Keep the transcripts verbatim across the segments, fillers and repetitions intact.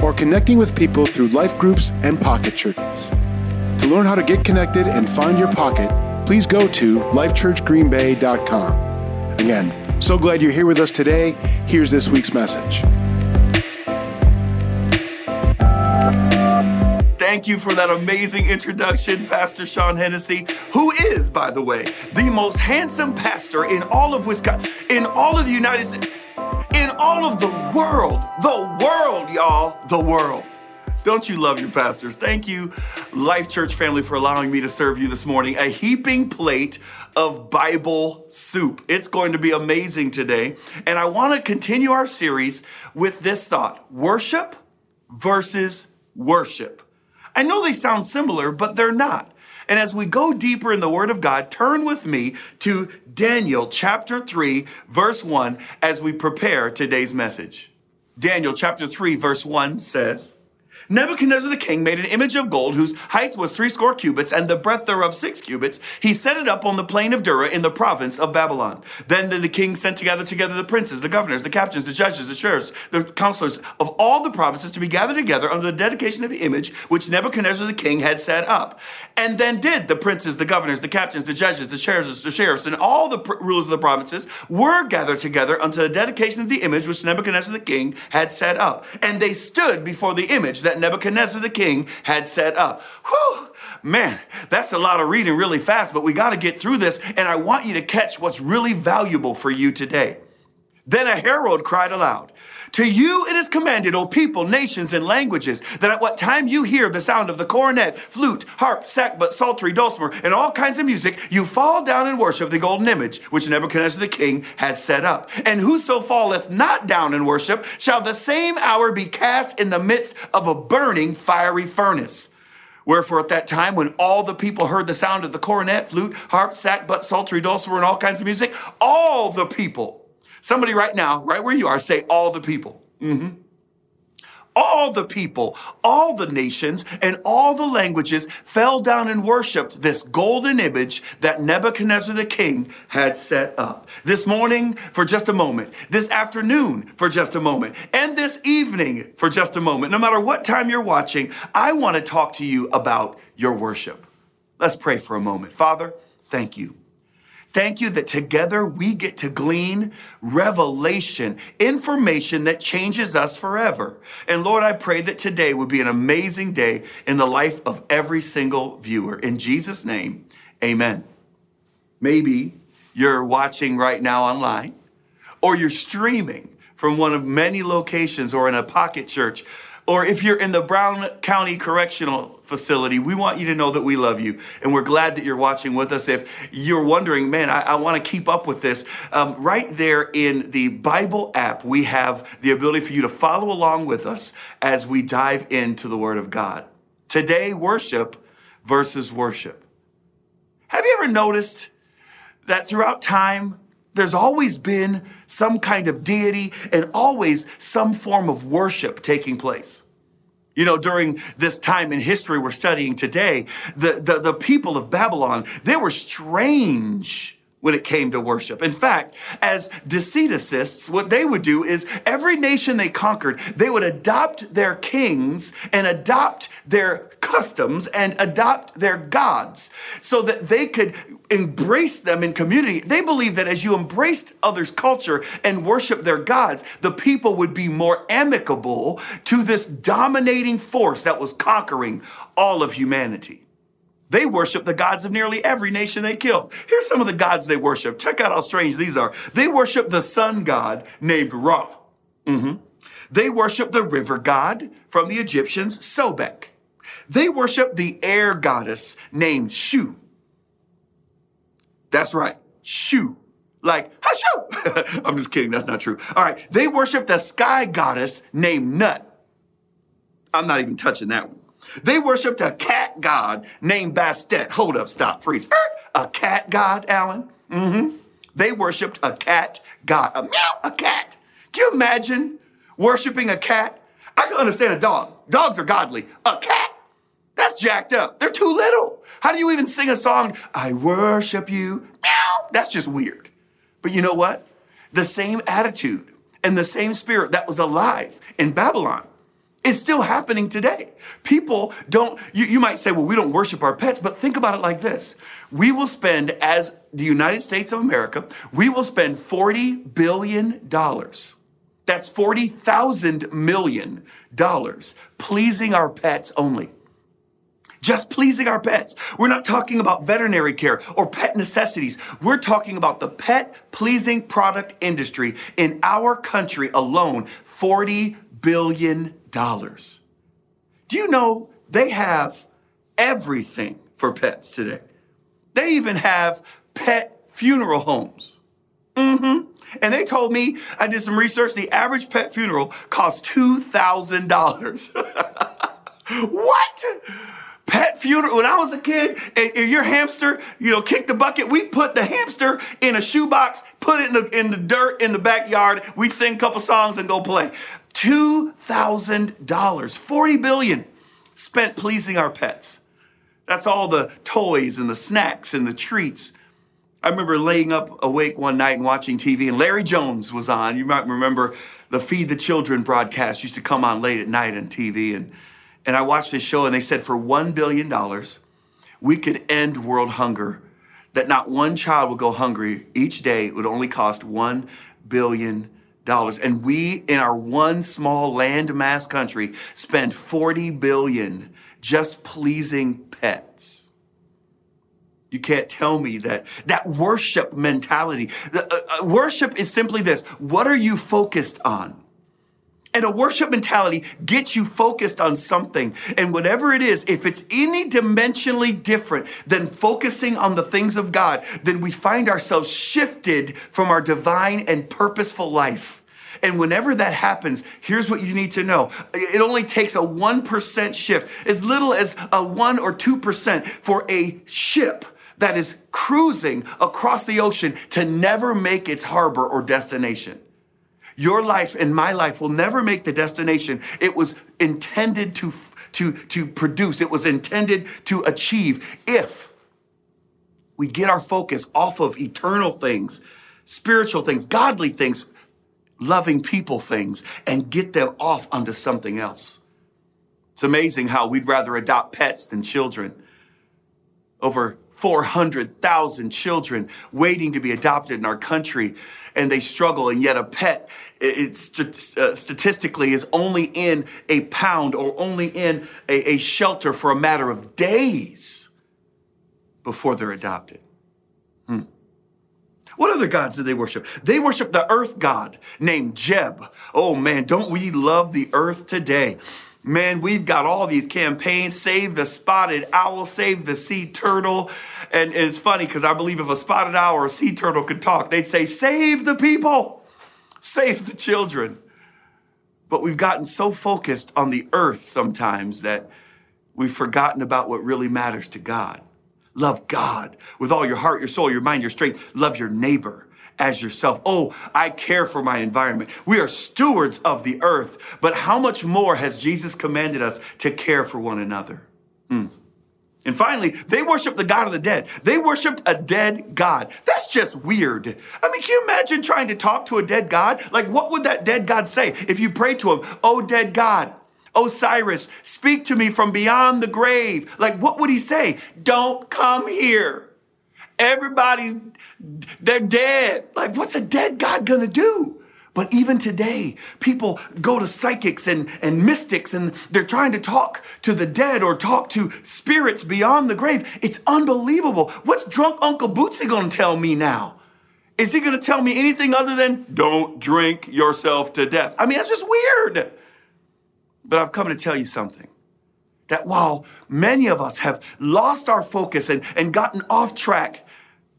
or connecting with people through life groups and pocket churches. To learn how to get connected and find your pocket, please go to life church green bay dot com. Again, so glad you're here with us today. Here's this week's message. Thank you for that amazing introduction, Pastor Sean Hennessy, who is, by the way, the most handsome pastor in all of Wisconsin, in all of the United States, in all of the world, the world, y'all, the world. Don't you love your pastors? Thank you, Life Church family, for allowing me to serve you this morning. A heaping plate of Bible soup. It's going to be amazing today. And I want to continue our series with this thought: worship versus worship. I know they sound similar, but they're not. And as we go deeper in the Word of God, turn with me to Daniel chapter three, verse one, as we prepare today's message. Daniel chapter three, verse one says, Nebuchadnezzar the king made an image of gold whose height was threescore cubits and the breadth thereof six cubits. He set it up on the plain of Dura in the province of Babylon. Then the king sent together together the princes, the governors, the captains, the judges, the sheriffs, the counselors of all the provinces to be gathered together under the dedication of the image which Nebuchadnezzar the king had set up. And then did the princes, the governors, the captains, the judges, the sheriffs, the sheriffs, and all the pr- rulers of the provinces were gathered together unto the dedication of the image which Nebuchadnezzar the king had set up. And they stood before the image that Nebuchadnezzar the king had set up. Whew, man, that's a lot of reading really fast, but we got to get through this, and I want you to catch what's really valuable for you today. Then a herald cried aloud, "To you it is commanded, O people, nations, and languages, that at what time you hear the sound of the cornet, flute, harp, sackbut, psaltery, dulcimer, and all kinds of music, you fall down and worship the golden image, which Nebuchadnezzar the king had set up. And whoso falleth not down and worship shall the same hour be cast in the midst of a burning fiery furnace. Wherefore at that time, when all the people heard the sound of the cornet, flute, harp, sackbut, psaltery, dulcimer, and all kinds of music, all the people..." Somebody right now, right where you are, say all the people. Mm-hmm. All the people, all the nations, and all the languages fell down and worshiped this golden image that Nebuchadnezzar the king had set up. This morning for just a moment, this afternoon for just a moment, and this evening for just a moment. No matter what time you're watching, I want to talk to you about your worship. Let's pray for a moment. Father, thank you. Thank you that together we get to glean revelation, information that changes us forever. And Lord, I pray that today would be an amazing day in the life of every single viewer. In Jesus' name, amen. Maybe you're watching right now online, or you're streaming from one of many locations or in a pocket church. Or if you're in the Brown County Correctional Facility, we want you to know that we love you. And we're glad that you're watching with us. If you're wondering, man, I, I want to keep up with this, um, right there in the Bible app, we have the ability for you to follow along with us as we dive into the Word of God. Today, worship versus worship. Have you ever noticed that throughout time, there's always been some kind of deity and always some form of worship taking place? You know, during this time in history we're studying today, the, the, the people of Babylon, they were strange when it came to worship. In fact, as Doceticists, what they would do is every nation they conquered, they would adopt their kings and adopt their customs and adopt their gods so that they could embrace them in community. They believed that as you embraced others' culture and worshiped their gods, the people would be more amicable to this dominating force that was conquering all of humanity. They worship the gods of nearly every nation they killed. Here's some of the gods they worship. Check out how strange these are. They worship the sun god named Ra. Mm-hmm. They worship the river god from the Egyptians, Sobek. They worship the air goddess named Shu. That's right, Shu. Like, ha-shoo! I'm just kidding, that's not true. All right, they worship the sky goddess named Nut. I'm not even touching that one. They worshipped a cat god named Bastet. Hold up, stop, freeze. A cat god, Alan? Mm-hmm. They worshipped a cat god. A meow, a cat. Can you imagine worshiping a cat? I can understand a dog. Dogs are godly. A cat? That's jacked up. They're too little. How do you even sing a song? I worship you. Meow. That's just weird. But you know what? The same attitude and the same spirit that was alive in Babylon is still happening today. People don't, you, you might say, well, we don't worship our pets, but think about it like this. We will spend, as the United States of America, we will spend forty billion dollars. That's forty thousand million dollars pleasing our pets only. Just pleasing our pets. We're not talking about veterinary care or pet necessities. We're talking about the pet pleasing product industry in our country alone, forty billion dollars. Do you know they have everything for pets today? They even have pet funeral homes. Mm-hmm. And they told me, I did some research, the average pet funeral costs two thousand dollars. What? Pet funeral, when I was a kid, and your hamster, you know, kicked the bucket, we put the hamster in a shoebox, put it in the, in the dirt in the backyard, we'd sing a couple songs and go play. two thousand dollars, forty billion dollars spent pleasing our pets. That's all the toys and the snacks and the treats. I remember laying up awake one night and watching T V, and Larry Jones was on. You might remember the Feed the Children broadcast used to come on late at night on T V, and And I watched this show and they said for one billion dollars, we could end world hunger, that not one child would go hungry each day. It would only cost one billion dollars. And we, in our one small landmass country, spend forty billion dollars just pleasing pets. You can't tell me that that worship mentality, the, uh, uh, worship is simply this. What are you focused on? And a worship mentality gets you focused on something. And whatever it is, if it's any dimensionally different than focusing on the things of God, then we find ourselves shifted from our divine and purposeful life. And whenever that happens, here's what you need to know. It only takes a one percent shift, as little as a one or two percent for a ship that is cruising across the ocean to never make its harbor or destination. Your life and my life will never make the destination it was intended to, to, to produce. It was intended to achieve if we get our focus off of eternal things, spiritual things, godly things, loving people things, and get them off onto something else. It's amazing how we'd rather adopt pets than children. Over four hundred thousand children waiting to be adopted in our country, and they struggle, and yet a pet, it, it, uh, statistically, is only in a pound or only in a, a shelter for a matter of days before they're adopted. Hmm. What other gods did they worship? They worship the earth god named Jeb. Oh man, don't we love the earth today? Man, we've got all these campaigns, save the spotted owl, save the sea turtle. And, and it's funny because I believe if a spotted owl or a sea turtle could talk, they'd say, save the people, save the children. But we've gotten so focused on the earth sometimes that we've forgotten about what really matters to God. Love God with all your heart, your soul, your mind, your strength. Love your neighbor as yourself. Oh, I care for my environment. We are stewards of the earth, but how much more has Jesus commanded us to care for one another? Mm. And finally, they worship the God of the dead. They worshiped a dead God. That's just weird. I mean, can you imagine trying to talk to a dead God? Like, what would that dead God say if you prayed to him? Oh, dead God, Osiris, speak to me from beyond the grave. Like, what would he say? Don't come here. Everybody's, they're dead. Like, what's a dead God gonna do? But even today, people go to psychics and, and mystics, and they're trying to talk to the dead or talk to spirits beyond the grave. It's unbelievable. What's drunk Uncle Bootsy gonna tell me now? Is he gonna tell me anything other than, don't drink yourself to death? I mean, that's just weird. But I've come to tell you something. That while many of us have lost our focus and, and gotten off track,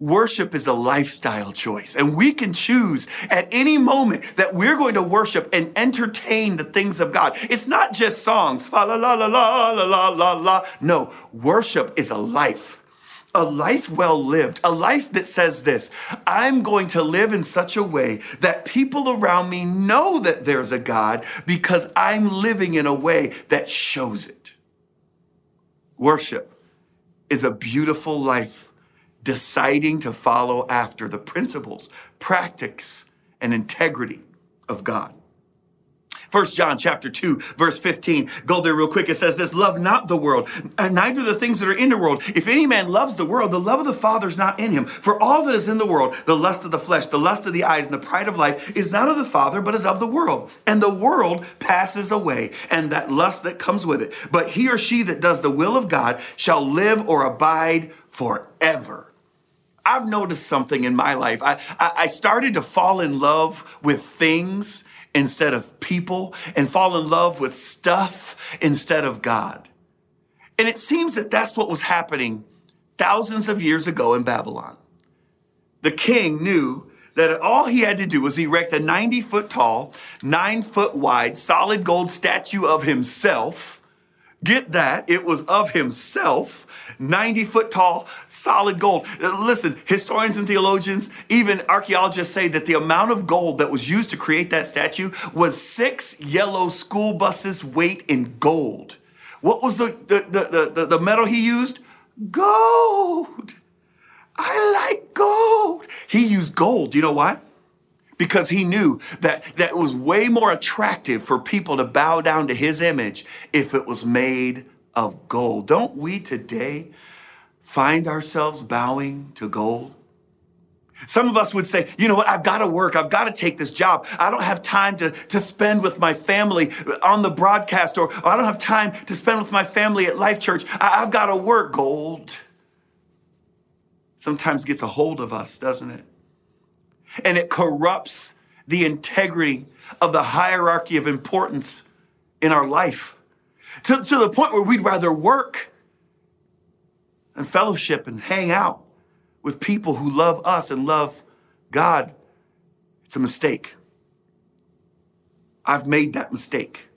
Worship is a lifestyle choice, and we can choose at any moment that we're going to worship and entertain the things of God. It's not just songs, fa la la la la la la la. No, worship is a life. A life well lived, a life that says this, I'm going to live in such a way that people around me know that there's a God because I'm living in a way that shows it. Worship is a beautiful life, deciding to follow after the principles, practice, and integrity of God. First John chapter two, verse fifteen. Go there real quick. It says this, love not the world, neither the things that are in the world. If any man loves the world, the love of the Father is not in him. For all that is in the world, the lust of the flesh, the lust of the eyes, and the pride of life is not of the Father, but is of the world. And the world passes away, and that lust that comes with it. But he or she that does the will of God shall live or abide forever. I've noticed something in my life. I, I, I started to fall in love with things instead of people, and fall in love with stuff instead of God. And it seems that that's what was happening thousands of years ago in Babylon. The king knew that all he had to do was erect a ninety foot tall, nine foot wide, solid gold statue of himself. Get that, it was of himself, ninety foot tall, solid gold. Listen, historians and theologians, even archaeologists say that the amount of gold that was used to create that statue was six yellow school buses' weight in gold. What was the, the, the, the, the metal he used? Gold. I like gold. He used gold, you know why? Because he knew that, that it was way more attractive for people to bow down to his image if it was made of gold. Don't we today find ourselves bowing to gold? Some of us would say, you know what, I've got to work. I've got to take this job. I don't have time to, to spend with my family on the broadcast, or, or I don't have time to spend with my family at Life Church. I, I've got to work. Gold sometimes gets a hold of us, doesn't it? And it corrupts the integrity of the hierarchy of importance in our life to, to the point where we'd rather work and fellowship and hang out with people who love us and love God. It's a mistake. I've made that mistake.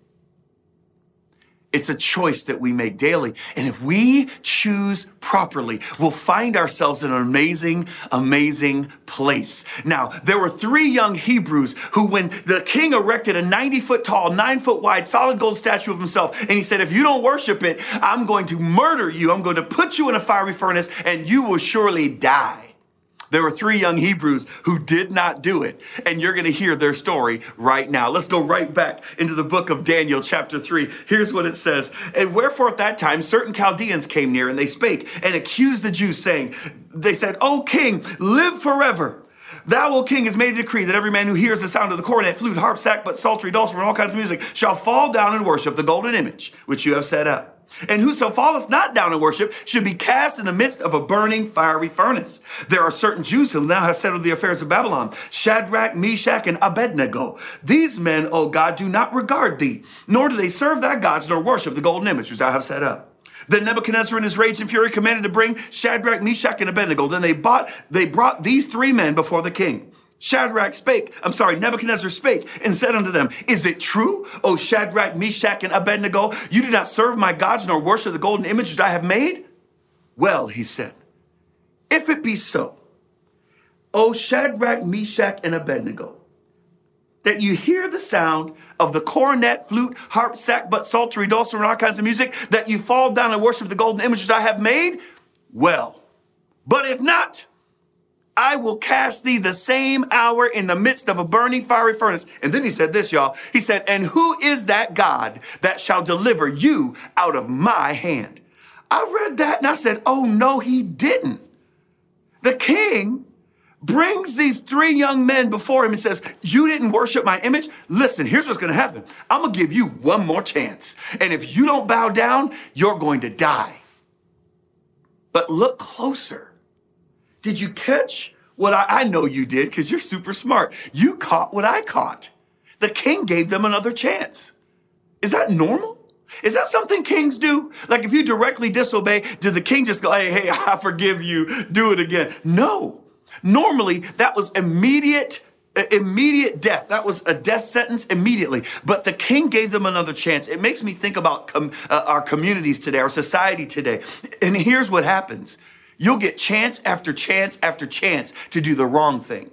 It's a choice that we make daily. And if we choose properly, we'll find ourselves in an amazing, amazing place. Now, there were three young Hebrews who, when the king erected a ninety foot tall, nine foot wide, solid gold statue of himself, and he said, if you don't worship it, I'm going to murder you. I'm going to put you in a fiery furnace and you will surely die. There were three young Hebrews who did not do it, and you're going to hear their story right now. Let's go right back into the book of Daniel chapter three. Here's what it says. And wherefore at that time certain Chaldeans came near, and they spake and accused the Jews, saying, they said, O king, live forever. Thou, O king, has made a decree that every man who hears the sound of the cornet, flute, harp, sackbut, psaltery, dulcimer, and all kinds of music shall fall down and worship the golden image which you have set up. And whoso falleth not down in worship should be cast in the midst of a burning fiery furnace. There are certain Jews who now have settled the affairs of Babylon, Shadrach, Meshach, and Abednego. These men, O God, do not regard thee, nor do they serve thy gods, nor worship the golden image which thou hast set up. Then Nebuchadnezzar in his rage and fury commanded to bring Shadrach, Meshach, and Abednego. Then they bought, they brought these three men before the king. Shadrach spake, I'm sorry, Nebuchadnezzar spake and said unto them, is it true, O Shadrach, Meshach, and Abednego, you do not serve my gods nor worship the golden image which I have made? Well, he said, if it be so, O Shadrach, Meshach, and Abednego, that you hear the sound of the cornet, flute, harp, sackbut, psaltery, dulcimer, and all kinds of music, that you fall down and worship the golden image which I have made? Well, but if not, I will cast thee the same hour in the midst of a burning fiery furnace. And then he said this, y'all. He said, and who is that God that shall deliver you out of my hand? I read that and I said, oh no, he didn't. The king brings these three young men before him and says, you didn't worship my image? Listen, here's what's going to happen. I'm going to give you one more chance. And if you don't bow down, you're going to die. But look closer. Did you catch what I, I know you did because you're super smart. You caught what I caught. The king gave them another chance. Is that normal? Is that something kings do? Like if you directly disobey, do the king just go, hey, hey, I forgive you, do it again? No. Normally, that was immediate Immediate death. That was a death sentence immediately. But the king gave them another chance. It makes me think about com- uh, our communities today, our society today. And here's what happens. You'll get chance after chance after chance to do the wrong thing.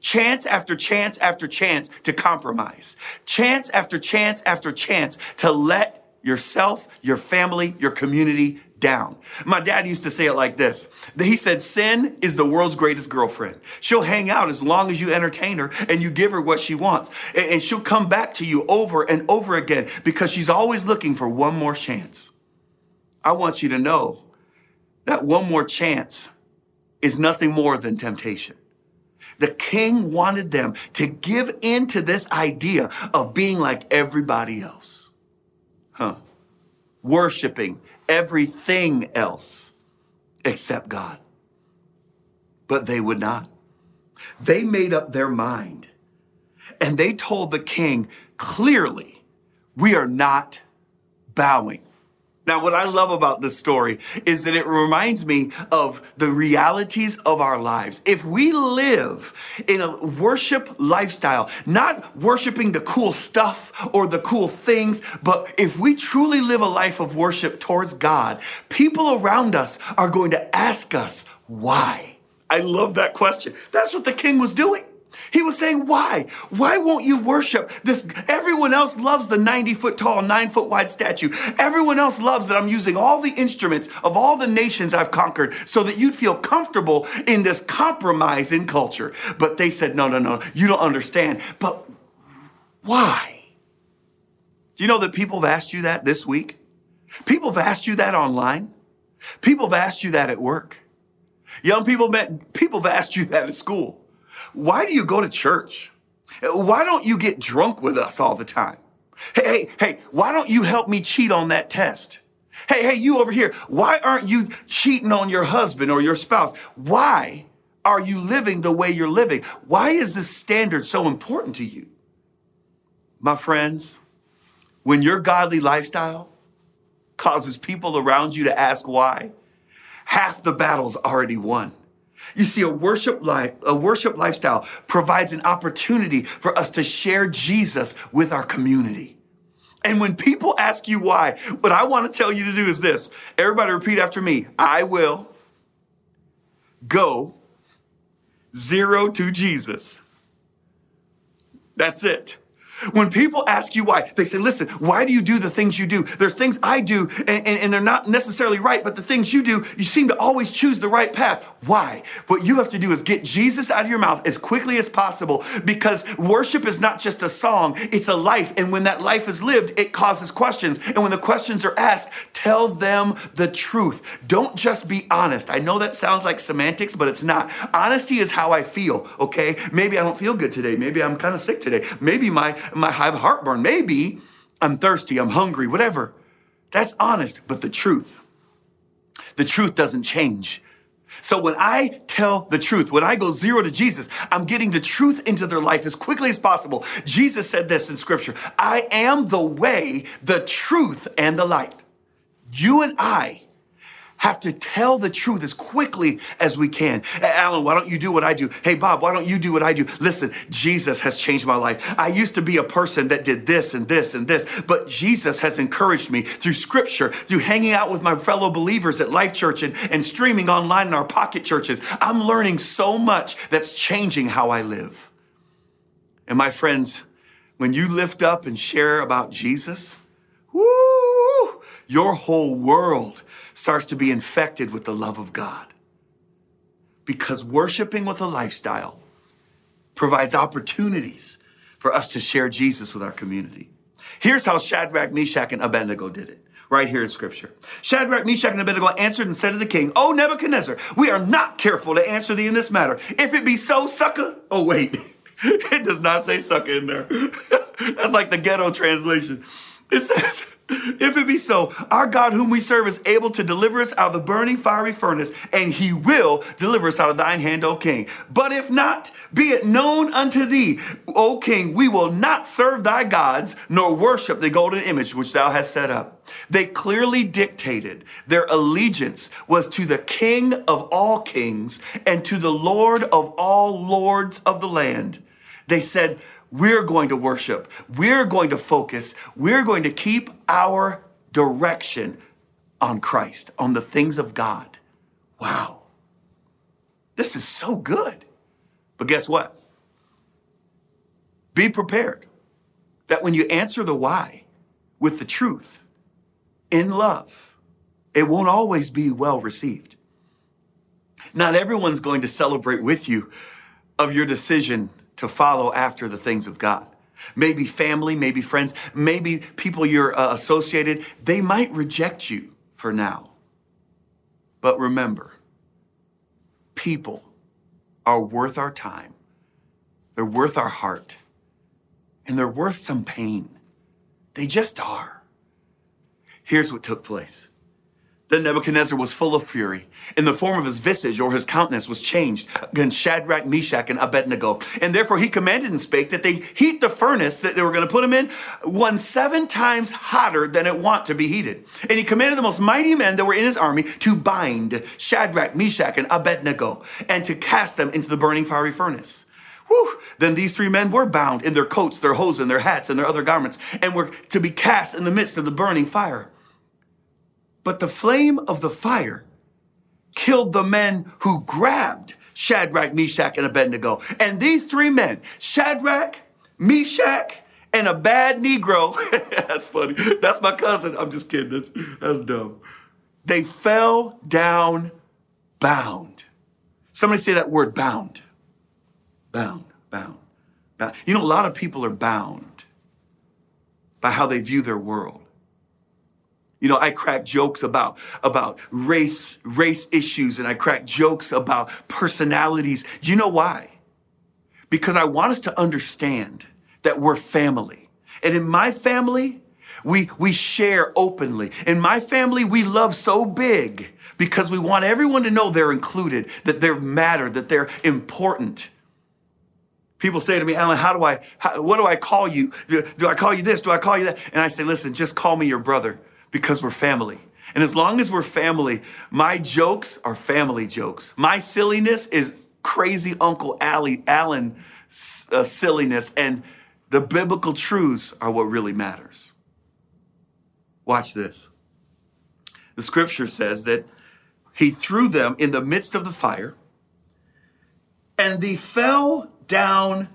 Chance after chance after chance to compromise. Chance after chance after chance to let yourself, your family, your community down. My dad used to say it like this. He said, sin is the world's greatest girlfriend. She'll hang out as long as you entertain her and you give her what she wants. And she'll come back to you over and over again because she's always looking for one more chance. I want you to know that one more chance is nothing more than temptation. The king wanted them to give in to this idea of being like everybody else. Huh? Worshiping everything else except God. But they would not. They made up their mind and they told the king clearly, we are not bowing. Now, what I love about this story is that it reminds me of the realities of our lives. If we live in a worship lifestyle, not worshiping the cool stuff or the cool things, but if we truly live a life of worship towards God, people around us are going to ask us why. I love that question. That's what the king was doing. He was saying, why? Why won't you worship this? Everyone else loves the ninety foot tall, nine foot wide statue. Everyone else loves that I'm using all the instruments of all the nations I've conquered so that you'd feel comfortable in this compromise in culture. But they said, no, no, no, you don't understand. But why? Do you know that people have asked you that this week? People have asked you that online. People have asked you that at work. Young people, people have asked you that at school. Why do you go to church? Why don't you get drunk with us all the time? Hey, hey, hey, why don't you help me cheat on that test? Hey, hey, you over here, why aren't you cheating on your husband or your spouse? Why are you living the way you're living? Why is this standard so important to you? My friends, when your godly lifestyle causes people around you to ask why, half the battle's already won. You see, a worship life, a worship lifestyle provides an opportunity for us to share Jesus with our community. And when people ask you why, what I want to tell you to do is this. Everybody repeat after me. I will go zero to Jesus. That's it. When people ask you why, they say, listen, why do you do the things you do? There's things I do, and, and, and they're not necessarily right, but the things you do, you seem to always choose the right path. Why? What you have to do is get Jesus out of your mouth as quickly as possible, because worship is not just a song, it's a life. And when that life is lived, it causes questions. And when the questions are asked, tell them the truth. Don't just be honest. I know that sounds like semantics, but it's not. Honesty is how I feel, okay? Maybe I don't feel good today. Maybe I'm kind of sick today. Maybe my I have heartburn. Maybe I'm thirsty, I'm hungry, whatever. That's honest, but the truth, the truth doesn't change. So when I tell the truth, when I go zero to Jesus, I'm getting the truth into their life as quickly as possible. Jesus said this in scripture, I am the way, the truth, and the light. You and I have to tell the truth as quickly as we can. Alan, why don't you do what I do? Hey, Bob, why don't you do what I do? Listen, Jesus has changed my life. I used to be a person that did this and this and this, but Jesus has encouraged me through scripture, through hanging out with my fellow believers at Life Church and, and streaming online in our pocket churches. I'm learning so much that's changing how I live. And my friends, when you lift up and share about Jesus, woo, your whole world starts to be infected with the love of God. Because worshiping with a lifestyle provides opportunities for us to share Jesus with our community. Here's how Shadrach, Meshach, and Abednego did it, right here in scripture. Shadrach, Meshach, and Abednego answered and said to the king, O Nebuchadnezzar, we are not careful to answer thee in this matter. If it be so, sucker. Oh, wait, it does not say sucker in there. That's like the ghetto translation. It says, if it be so, our God whom we serve is able to deliver us out of the burning fiery furnace, and he will deliver us out of thine hand, O king. But if not, be it known unto thee, O king, we will not serve thy gods, nor worship the golden image which thou hast set up. They clearly dictated their allegiance was to the King of all kings and to the Lord of all lords of the land. They said, we're going to worship. We're going to focus. We're going to keep our direction on Christ, on the things of God. Wow. This is so good. But guess what? Be prepared that when you answer the why with the truth in love, it won't always be well received. Not everyone's going to celebrate with you of your decision to follow after the things of God. Maybe family, maybe friends, maybe people you're uh, associated, they might reject you for now. But remember, people are worth our time. They're worth our heart. And they're worth some pain. They just are. Here's what took place. Then Nebuchadnezzar was full of fury, and the form of his visage or his countenance was changed against Shadrach, Meshach, and Abednego. And therefore he commanded and spake that they heat the furnace that they were going to put him in, one seven times hotter than it wont to be heated. And he commanded the most mighty men that were in his army to bind Shadrach, Meshach, and Abednego, and to cast them into the burning fiery furnace. Whew. Then these three men were bound in their coats, their hosen, their hats, and their other garments, and were to be cast in the midst of the burning fire. But the flame of the fire killed the men who grabbed Shadrach, Meshach, and Abednego. And these three men, Shadrach, Meshach, and a bad Negro. That's funny. That's my cousin. I'm just kidding. That's, that's dumb. They fell down bound. Somebody say that word, bound. Bound, bound, bound. You know, a lot of people are bound by how they view their world. You know, I crack jokes about, about race, race issues, and I crack jokes about personalities. Do you know why? Because I want us to understand that we're family. And in my family, we, we share openly. In my family, we love so big because we want everyone to know they're included, that they matter, that they're important. People say to me, Alan, how do I, how, what do I call you? Do, do I call you this? Do I call you that? And I say, listen, just call me your brother. Because we're family. And as long as we're family, my jokes are family jokes. My silliness is crazy Uncle Allie, Allen uh, silliness. And the biblical truths are what really matters. Watch this. The scripture says that he threw them in the midst of the fire, and they fell down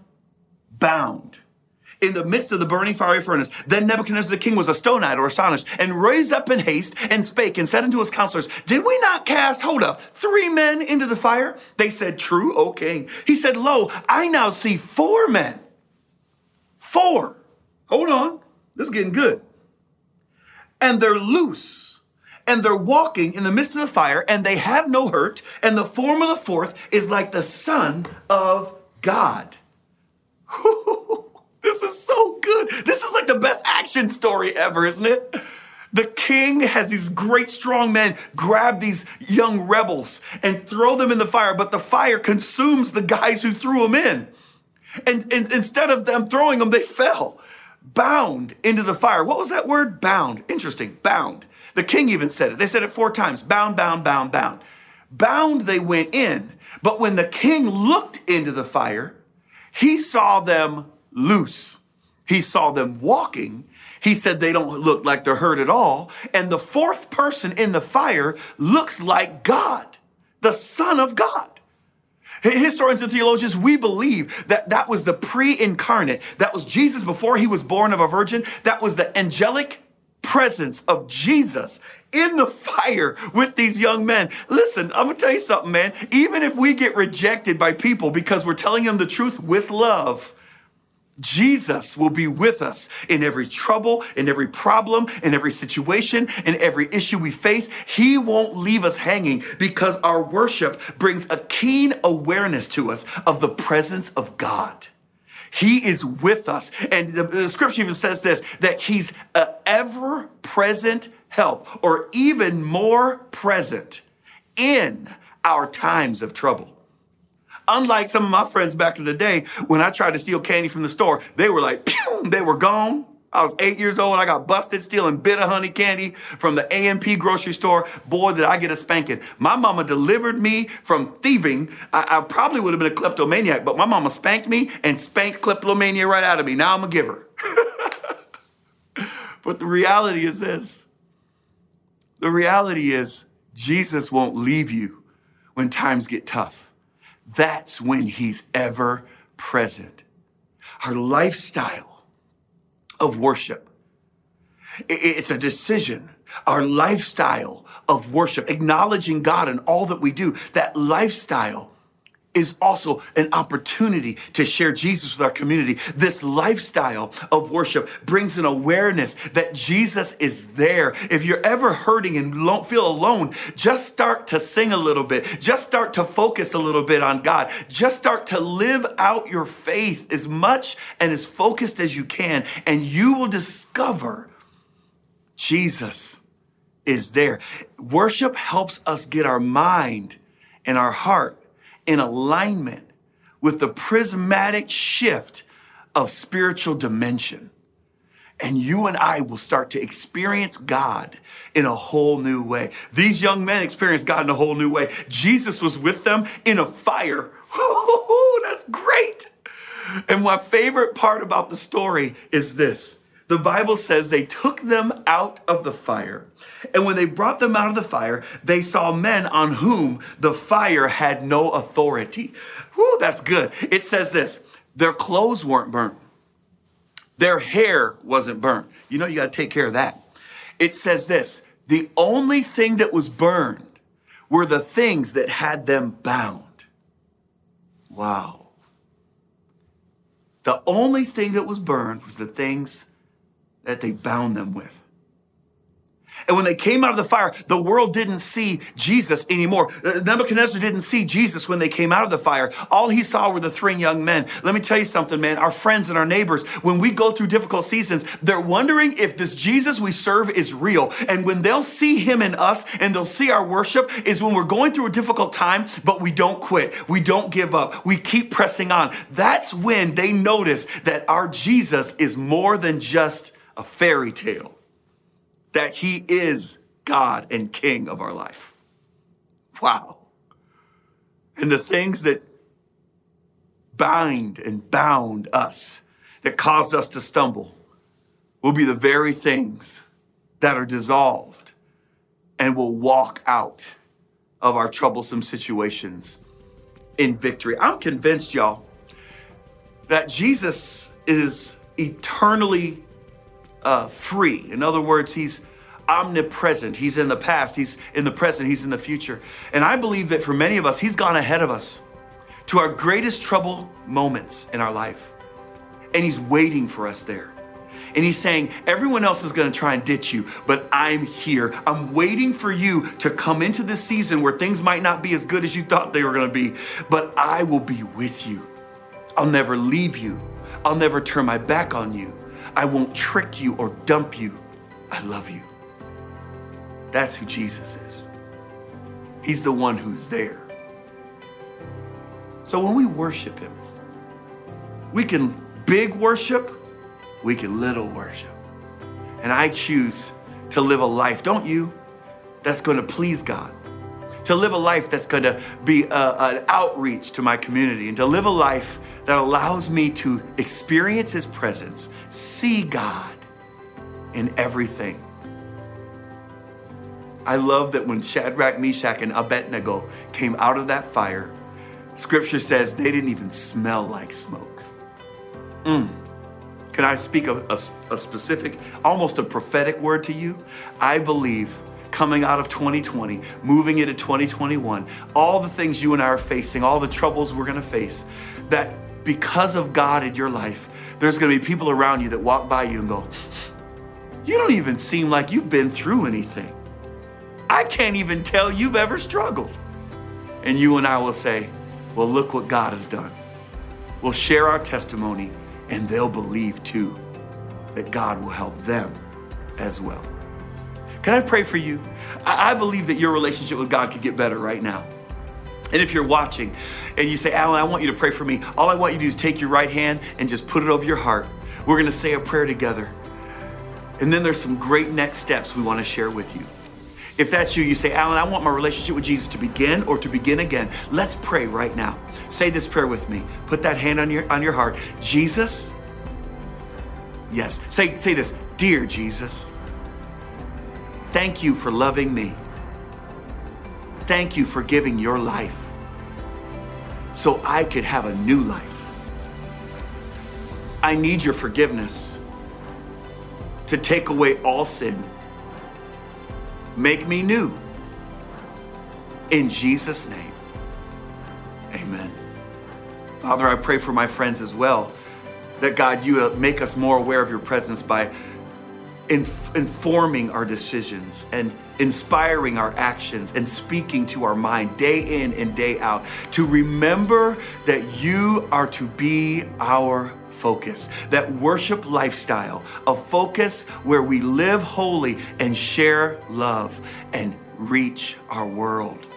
bound in the midst of the burning fiery furnace. Then Nebuchadnezzar the king was astonied or astonished, and raised up in haste, and spake, and said unto his counselors, did we not cast, hold up, three men into the fire? They said, true, O king. He said, lo, I now see four men. Four. Hold on. This is getting good. And they're loose, and they're walking in the midst of the fire, and they have no hurt, and the form of the fourth is like the Son of God. This is so good. This is like the best action story ever, isn't it? The king has these great strong men grab these young rebels and throw them in the fire, but the fire consumes the guys who threw them in. And, and instead of them throwing them, they fell bound into the fire. What was that word? Bound. Interesting. Bound. The king even said it. They said it four times. Bound, bound, bound, bound. Bound they went in. But when the king looked into the fire, he saw them loose. He saw them walking. He said they don't look like they're hurt at all. And the fourth person in the fire looks like God, the Son of God. Historians and theologians, we believe that that was the pre-incarnate. That was Jesus before he was born of a virgin. That was the angelic presence of Jesus in the fire with these young men. Listen, I'm going to tell you something, man. Even if we get rejected by people because we're telling them the truth with love, Jesus will be with us in every trouble, in every problem, in every situation, in every issue we face. He won't leave us hanging because our worship brings a keen awareness to us of the presence of God. He is with us. And the, the scripture even says this, that he's an ever-present help, or even more present in our times of trouble. Unlike some of my friends back in the day, when I tried to steal candy from the store, they were like, pew, they were gone. I was eight years old. I got busted stealing bitter honey candy from the A and P grocery store. Boy, did I get a spanking. My mama delivered me from thieving. I, I probably would have been a kleptomaniac, but my mama spanked me and spanked kleptomania right out of me. Now I'm a giver. But the reality is this. The reality is Jesus won't leave you when times get tough. That's when he's ever present. Our lifestyle of worship. It's a decision. Our lifestyle of worship, acknowledging God in all that we do. That lifestyle is also an opportunity to share Jesus with our community. This lifestyle of worship brings an awareness that Jesus is there. If you're ever hurting and lo- feel alone, just start to sing a little bit. Just start to focus a little bit on God. Just start to live out your faith as much and as focused as you can, and you will discover Jesus is there. Worship helps us get our mind and our heart in alignment with the prismatic shift of spiritual dimension. And you and I will start to experience God in a whole new way. These young men experienced God in a whole new way. Jesus was with them in a fire. Ooh, that's great. And my favorite part about the story is this. The Bible says they took them out of the fire. And when they brought them out of the fire, they saw men on whom the fire had no authority. Whew, that's good. It says this, their clothes weren't burnt. Their hair wasn't burnt. You know, you got to take care of that. It says this, the only thing that was burned were the things that had them bound. Wow. The only thing that was burned was the things that they bound them with. And when they came out of the fire, the world didn't see Jesus anymore. Nebuchadnezzar didn't see Jesus when they came out of the fire. All he saw were the three young men. Let me tell you something, man. Our friends and our neighbors, when we go through difficult seasons, they're wondering if this Jesus we serve is real. And when they'll see him in us and they'll see our worship is when we're going through a difficult time, but we don't quit. We don't give up. We keep pressing on. That's when they notice that our Jesus is more than just a fairy tale. That he is God and King of our life. Wow. And the things that bind and bound us, that cause us to stumble, will be the very things that are dissolved and will walk out of our troublesome situations in victory. I'm convinced, y'all, that Jesus is eternally Uh, free. In other words, he's omnipresent. He's in the past. He's in the present. He's in the future. And I believe that for many of us, he's gone ahead of us to our greatest trouble moments in our life. And he's waiting for us there. And he's saying, everyone else is going to try and ditch you, but I'm here. I'm waiting for you to come into this season where things might not be as good as you thought they were going to be, but I will be with you. I'll never leave you. I'll never turn my back on you. I won't trick you or dump you. I love you. That's who Jesus is. He's the one who's there. So when we worship him, we can big worship, we can little worship. And I choose to live a life, don't you, that's going to please God. To live a life that's going to be a, an outreach to my community, and to live a life that allows me to experience his presence, see God in everything. I love that when Shadrach, Meshach, and Abednego came out of that fire, scripture says they didn't even smell like smoke. Mm. Can I speak a, a, a specific, almost a prophetic word to you? I believe coming out of twenty twenty, moving into twenty twenty-one, all the things you and I are facing, all the troubles we're gonna face, that because of God in your life, there's gonna be people around you that walk by you and go, you don't even seem like you've been through anything. I can't even tell you've ever struggled. And you and I will say, well, look what God has done. We'll share our testimony and they'll believe too that God will help them as well. Can I pray for you? I believe that your relationship with God could get better right now. And if you're watching and you say, Alan, I want you to pray for me. All I want you to do is take your right hand and just put it over your heart. We're gonna say a prayer together. And then there's some great next steps we wanna share with you. If that's you, you say, Alan, I want my relationship with Jesus to begin or to begin again. Let's pray right now. Say this prayer with me. Put that hand on your on your heart. Jesus, yes. Say, say this, dear Jesus, thank you for loving me. Thank you for giving your life so I could have a new life. I need your forgiveness to take away all sin. Make me new. In Jesus' name, amen. Father, I pray for my friends as well, that God, you make us more aware of your presence by inf- informing our decisions and inspiring our actions and speaking to our mind day in and day out to remember that you are to be our focus, that worship lifestyle, a focus where we live holy and share love and reach our world.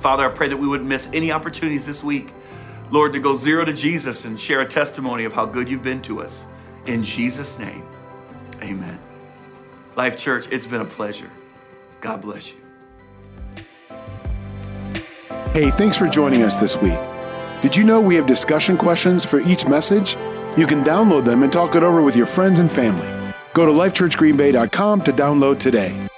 Father, I pray that we wouldn't miss any opportunities this week, Lord, to go zero to Jesus and share a testimony of how good you've been to us. In Jesus' name, amen. Life Church, it's been a pleasure. God bless you. Hey, thanks for joining us this week. Did you know we have discussion questions for each message? You can download them and talk it over with your friends and family. Go to life church green bay dot com to download today.